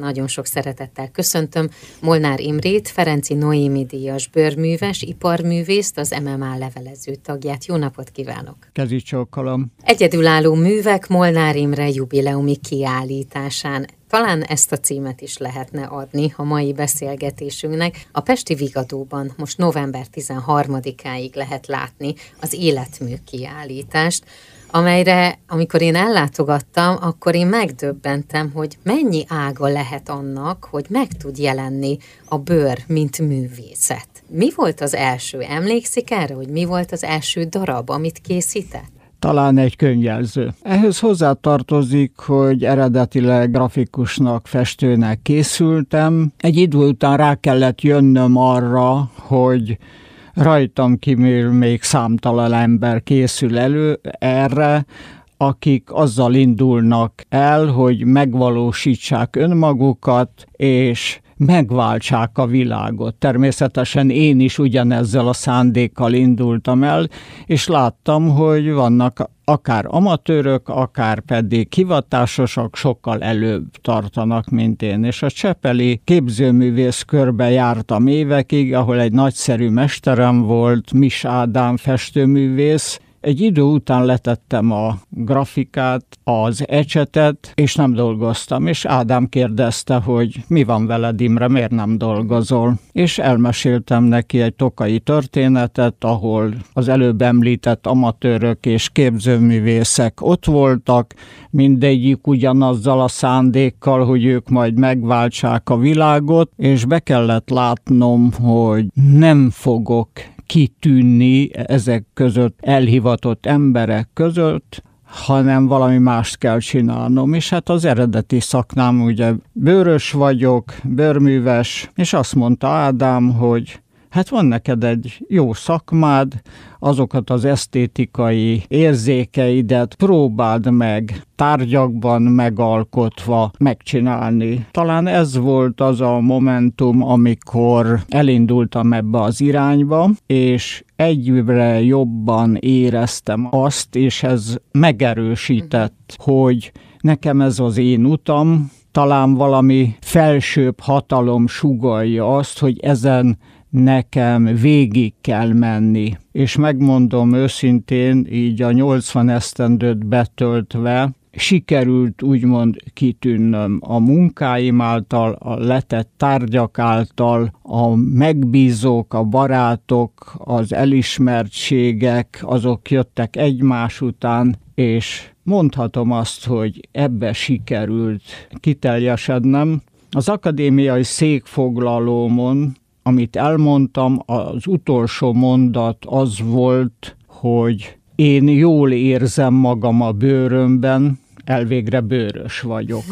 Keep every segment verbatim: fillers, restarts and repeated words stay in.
Nagyon sok szeretettel köszöntöm Molnár Imrét, Ferenczy Noémi díjas bőrműves, iparművészt, az em em á levelező tagját. Jó napot kívánok! Kezicsokolom! Egyedülálló művek Molnár Imre jubileumi kiállításán. Talán ezt a címet is lehetne adni a mai beszélgetésünknek. A Pesti Vigadóban most november tizenharmadikáig lehet látni az életmű kiállítást, amelyre, amikor én ellátogattam, akkor én megdöbbentem, hogy mennyi ága lehet annak, hogy meg tud jelenni a bőr, mint művészet. Mi volt az első? Emlékszik erre, hogy mi volt az első darab, amit készített? Talán egy könyvjelző. Ehhez hozzátartozik, hogy eredetileg grafikusnak, festőnek készültem. Egy idő után rá kellett jönnöm arra, hogy rajtam kívül még számtalan ember készül elő erre, akik azzal indulnak el, hogy megvalósítsák önmagukat, és megváltsák a világot. Természetesen én is ugyanezzel a szándékkal indultam el, és láttam, hogy vannak akár amatőrök, akár pedig hivatásosak sokkal előbb tartanak, mint én. És a Csepeli képzőművész körbe jártam évekig, ahol egy nagyszerű mesterem volt, Ádám festőművész. Egy idő után letettem a grafikát, az ecsetet, és nem dolgoztam, és Ádám kérdezte, hogy mi van veled, Imre, miért nem dolgozol? És elmeséltem neki egy tokai történetet, ahol az előbb említett amatőrök és képzőművészek ott voltak, mindegyik ugyanazzal a szándékkal, hogy ők majd megváltsák a világot, és be kellett látnom, hogy nem fogok kitűnni ezek között, elhivatott emberek között, hanem valami mást kell csinálnom. És hát az eredeti szakmám, ugye bőrös vagyok, bőrműves, és azt mondta Ádám, hogy hát van neked egy jó szakmád, azokat az esztétikai érzékeidet próbáld meg tárgyakban megalkotva megcsinálni. Talán ez volt az a momentum, amikor elindultam ebbe az irányba, és egyre jobban éreztem azt, és ez megerősített, hogy nekem ez az én utam, talán valami felsőbb hatalom sugallja azt, hogy ezen nekem végig kell menni. És megmondom őszintén, így a nyolcvan esztendőt betöltve, sikerült úgymond kitűnnöm a munkáim által, a letett tárgyak által, a megbízók, a barátok, az elismertségek, azok jöttek egymás után, és mondhatom azt, hogy ebbe sikerült kiteljesednem. Az akadémiai székfoglalómon, amit elmondtam, az utolsó mondat az volt, hogy én jól érzem magam a bőrömben, elvégre bőrös vagyok.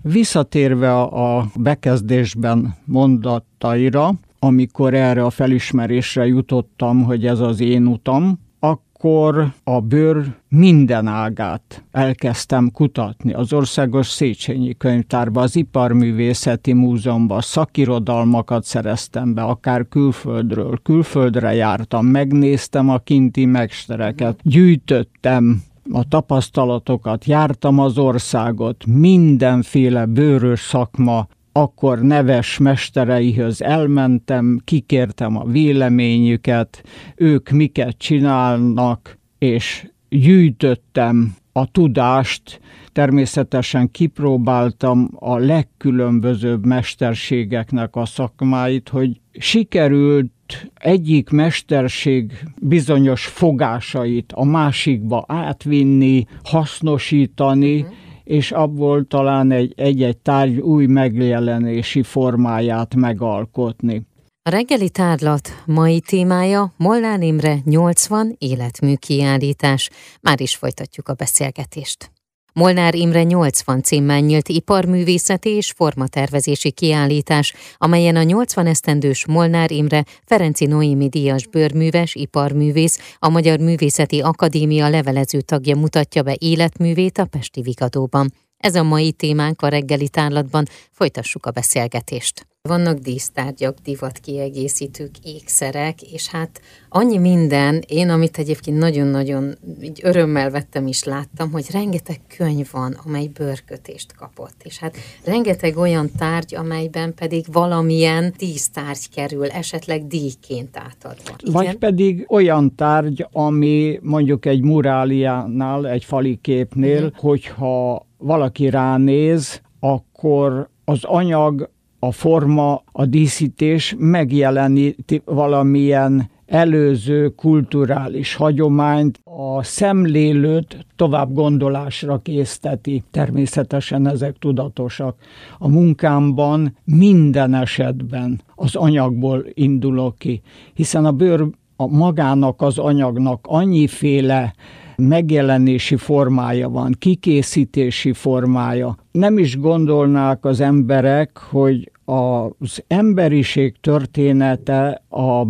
Visszatérve a bekezdésben mondataira, amikor erre a felismerésre jutottam, hogy ez az én utam, akkor a bőr minden ágát elkezdtem kutatni. Az Országos Széchenyi Könyvtárba, az Iparművészeti Múzeumba szakirodalmakat szereztem be, akár külföldről. Külföldre jártam, megnéztem a kinti mestereket, gyűjtöttem a tapasztalatokat, jártam az országot, mindenféle bőrös szakma, akkor neves mestereihöz elmentem, kikértem a véleményüket, ők miket csinálnak, és gyűjtöttem a tudást, természetesen kipróbáltam a legkülönbözőbb mesterségeknek a szakmáit, hogy sikerült egyik mesterség bizonyos fogásait a másikba átvinni, hasznosítani, és abból talán egy-egy tárgy új megjelenési formáját megalkotni. A reggeli tárlat mai témája Molnár Imre nyolcvan életmű kiállítás. Már is folytatjuk a beszélgetést. Molnár Imre nyolcvan címmel nyílt iparművészeti és formatervezési kiállítás, amelyen a nyolcvan esztendős Molnár Imre, Ferenczy Noémi díjas bőrműves, iparművész, a Magyar Művészeti Akadémia levelező tagja mutatja be életművét a Pesti Vigadóban. Ez a mai témánk a reggeli tárlatban, folytassuk a beszélgetést. Vannak dísztárgyak, divatkiegészítők, ékszerek, és hát annyi minden, én amit egyébként nagyon-nagyon így örömmel vettem és láttam, hogy rengeteg könyv van, amely bőrkötést kapott, és hát rengeteg olyan tárgy, amelyben pedig valamilyen dísztárgy kerül, esetleg díjként átadva. Igen? Vagy pedig olyan tárgy, ami mondjuk egy muráliánál, egy fali képnél, mm-hmm. hogyha valaki ránéz, akkor az anyag, a forma, a díszítés megjeleníti valamilyen előző kulturális hagyományt, a szemlélőt tovább gondolásra készteti. Természetesen ezek tudatosak. A munkámban minden esetben az anyagból indulok ki, hiszen a bőr a magának az anyagnak annyiféle megjelenési formája van, kikészítési formája. Nem is gondolnák az emberek, hogy az emberiség története a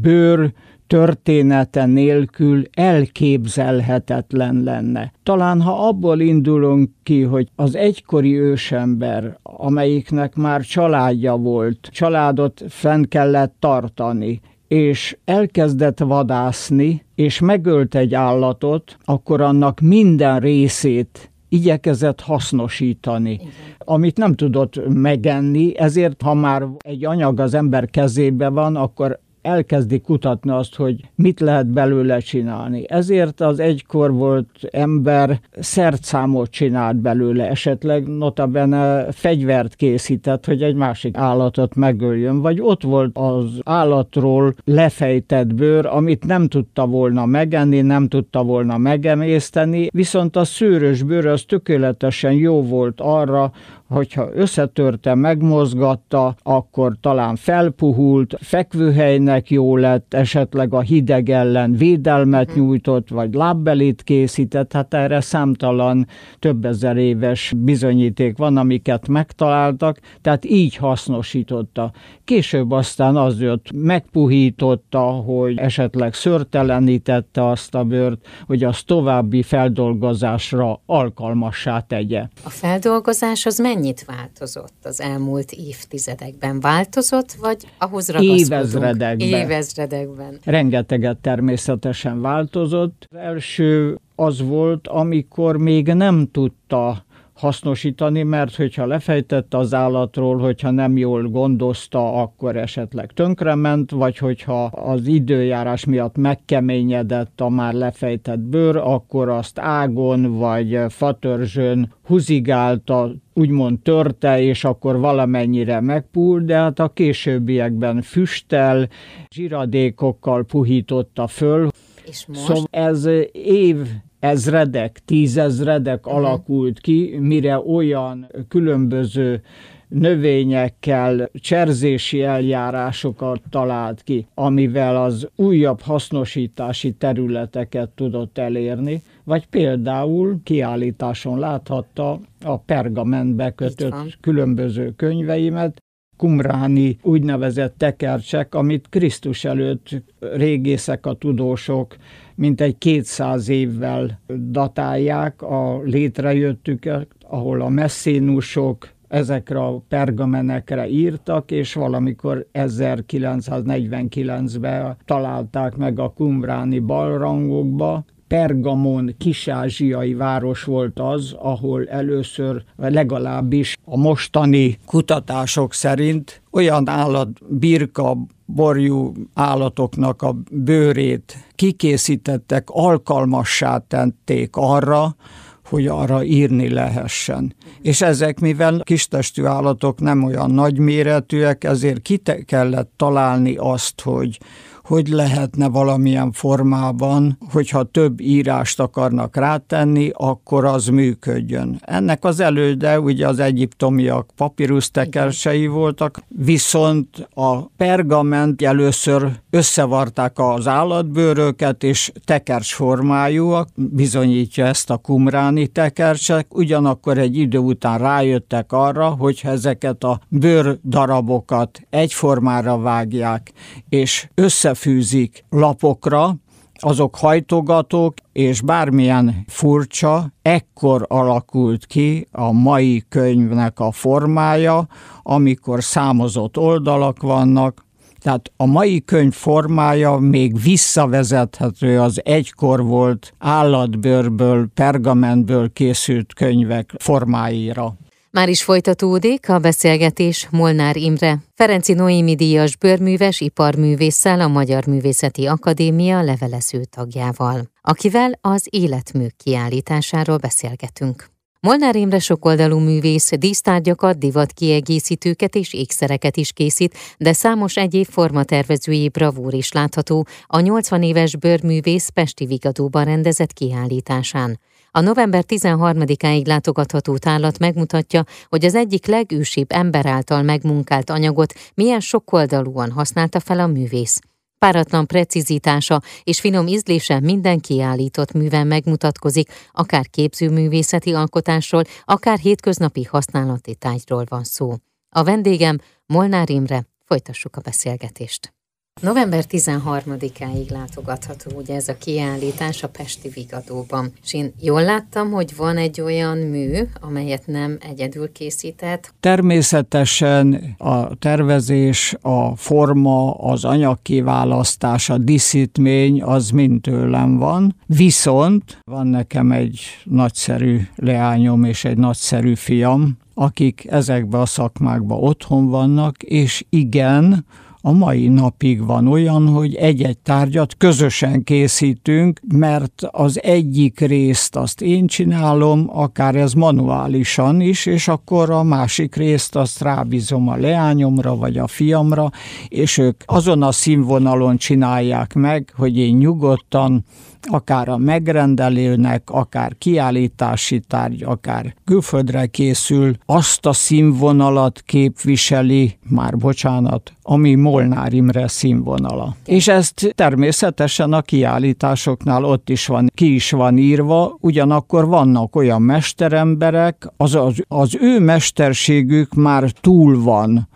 bőr története nélkül elképzelhetetlen lenne. Talán ha abból indulunk ki, hogy az egykori ősember, amelyiknek már családja volt, családot fenn kellett tartani, és elkezdett vadászni, és megölt egy állatot, akkor annak minden részét igyekezett hasznosítani, igen. amit nem tudott megenni, ezért ha már egy anyag az ember kezébe van, akkor elkezdi kutatni azt, hogy mit lehet belőle csinálni. Ezért az egykor volt ember szertszámot csinált belőle, esetleg notabene fegyvert készített, hogy egy másik állatot megöljön, vagy ott volt az állatról lefejtett bőr, amit nem tudta volna megenni, nem tudta volna megemészteni, viszont a szőrös bőr az tökéletesen jó volt arra, hogyha összetörte, megmozgatta, akkor talán felpuhult, fekvőhelynek jó lett, esetleg a hideg ellen védelmet nyújtott, vagy lábbelit készített, hát erre számtalan több ezer éves bizonyíték van, amiket megtaláltak, tehát így hasznosította. Később aztán az jött, megpuhította, hogy esetleg szőrtelenítette azt a bőrt, hogy az további feldolgozásra alkalmassá tegye. A feldolgozás az mennyi? Mennyit változott az elmúlt évtizedekben? Változott, vagy ahhoz ragaszkodunk? Évezredekben. Évezredekben. Rengeteget természetesen változott. Az első az volt, amikor még nem tudta hasznosítani, mert hogyha lefejtette az állatról, hogyha nem jól gondozta, akkor esetleg tönkrement, vagy hogyha az időjárás miatt megkeményedett a már lefejtett bőr, akkor azt ágon vagy fatörzsön húzigálta, úgymond törte, és akkor valamennyire megpuhult, de hát a későbbiekben füsttel, zsiradékokkal puhította föl. És most? Szóval ez év ezredek, tízezredek uh-huh. alakult ki, mire olyan különböző növényekkel, cserzési eljárásokat talált ki, amivel az újabb hasznosítási területeket tudott elérni, vagy például kiállításon láthatta a Pergamenbe kötött különböző könyveimet, kumráni úgynevezett tekercsek, amit Krisztus előtt régészek, a tudósok mintegy kétszáz évvel datálják a létrejöttüket, ahol a messzénusok ezekre a pergamenekre írtak, és valamikor ezerkilencszáznegyvenkilencben találták meg a kumráni barlangokba. Pergamon kis-ázsiai város volt az, ahol először, legalábbis a mostani kutatások szerint olyan állat, birka, borjú állatoknak a bőrét kikészítettek, alkalmassá tették arra, hogy arra írni lehessen. És ezek, mivel kistestű állatok nem olyan nagyméretűek, ezért ki kellett találni azt, hogy hogy lehetne valamilyen formában, hogyha több írást akarnak rátenni, akkor az működjön. Ennek az előde ugye az egyiptomiak papírusztekercsei voltak, viszont a pergament először összevarták az állatbőröket, és tekercsformájúak, bizonyítja ezt a kumráni tekercsek, ugyanakkor egy idő után rájöttek arra, hogy ezeket a bőrdarabokat egyformára vágják, és összefűzik lapokra, azok hajtogatók, és bármilyen furcsa, ekkor alakult ki a mai könyvnek a formája, amikor számozott oldalak vannak. Tehát a mai könyv formája még visszavezethető az egykor volt állatbőrből, pergamentből készült könyvek formáira. Már is folytatódik a beszélgetés Molnár Imre, Ferenczy Noémi díjas bőrműves, iparművésszel, a Magyar Művészeti Akadémia levelező tagjával, akivel az életműk kiállításáról beszélgetünk. Molnár Imre sokoldalú művész, dísztárgyakat, divatkiegészítőket és ékszereket is készít, de számos egyéb formatervezői bravúr is látható a nyolcvan éves bőrművész Pesti Vigadóban rendezett kiállításán. A november tizenharmadikáig látogatható tárlat megmutatja, hogy az egyik legősibb ember által megmunkált anyagot milyen sokoldalúan használta fel a művész. Páratlan precizitása és finom ízlése minden kiállított műven megmutatkozik, akár képzőművészeti alkotásról, akár hétköznapi használati tárgyról van szó. A vendégem Molnár Imre, folytassuk a beszélgetést. november tizenharmadikáig látogatható ugye ez a kiállítás a Pesti Vigadóban. És én jól láttam, hogy van egy olyan mű, amelyet nem egyedül készített. Természetesen a tervezés, a forma, az anyagkiválasztás, a díszítmény az mind tőlem van. Viszont van nekem egy nagyszerű leányom és egy nagyszerű fiam, akik ezekben a szakmákban otthon vannak, és igen, a mai napig van olyan, hogy egy-egy tárgyat közösen készítünk, mert az egyik részt azt én csinálom, akár ez manuálisan is, és akkor a másik részt azt rábízom a leányomra vagy a fiamra, és ők azon a színvonalon csinálják meg, hogy én nyugodtan, akár a megrendelőnek, akár kiállítási tárgy, akár külföldre készül, azt a színvonalat képviseli, már bocsánat, ami Molnár Imre színvonala. És ezt természetesen a kiállításoknál ott is van, ki is van írva, ugyanakkor vannak olyan mesteremberek, azaz az ő mesterségük már túl van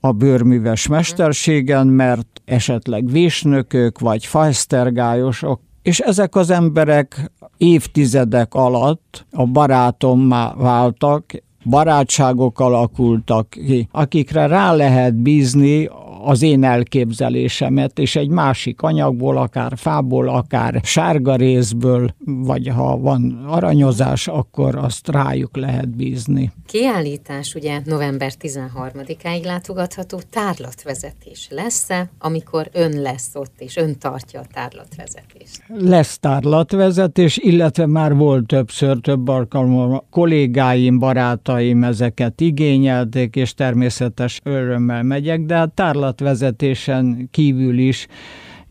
a bőrműves mesterségen, mert esetleg vésnökök vagy faesztergályosok, és ezek az emberek évtizedek alatt a barátommá váltak, barátságok alakultak ki, akikre rá lehet bízni az én elképzelésemet, és egy másik anyagból, akár fából, akár sárga részből, vagy ha van aranyozás, akkor azt rájuk lehet bízni. Kiállítás ugye november tizenharmadikáig látogatható, tárlatvezetés lesz-e, amikor ön lesz ott, és ön tartja a tárlatvezetést? Lesz tárlatvezetés, illetve már volt többször, több alkalommal kollégáim, barátaim ezeket igényelték, és természetes örömmel megyek, de a tárlat vezetésen kívül is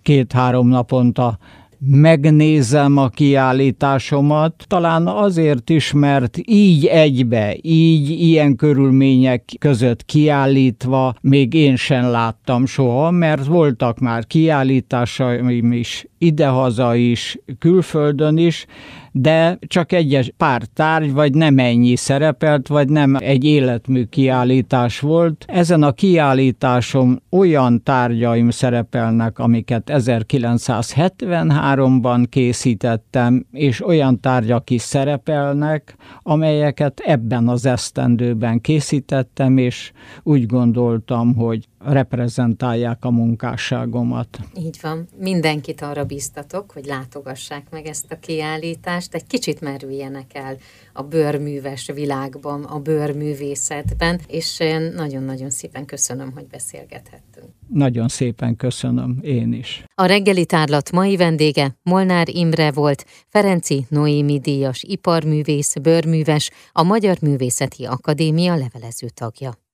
két-három naponta megnézem a kiállításomat, talán azért is, mert így egybe, így ilyen körülmények között kiállítva még én sem láttam soha, mert voltak már kiállításaim is, idehaza is, külföldön is, de csak egyes pár tárgy, vagy nem ennyi szerepelt, vagy nem egy életmű kiállítás volt. Ezen a kiállításom olyan tárgyaim szerepelnek, amiket ezerkilencszázhetvenháromban készítettem, és olyan tárgyak is szerepelnek, amelyeket ebben az esztendőben készítettem, és úgy gondoltam, hogy reprezentálják a munkásságomat. Így van. Mindenkit arra bíztatok, hogy látogassák meg ezt a kiállítást, egy kicsit merüljenek el a bőrműves világban, a bőrművészetben, és nagyon-nagyon szépen köszönöm, hogy beszélgethettünk. Nagyon szépen köszönöm, én is. A reggeli tárlat mai vendége Molnár Imre volt, Ferenczy Noémi díjas iparművész, bőrműves, a Magyar Művészeti Akadémia levelező tagja.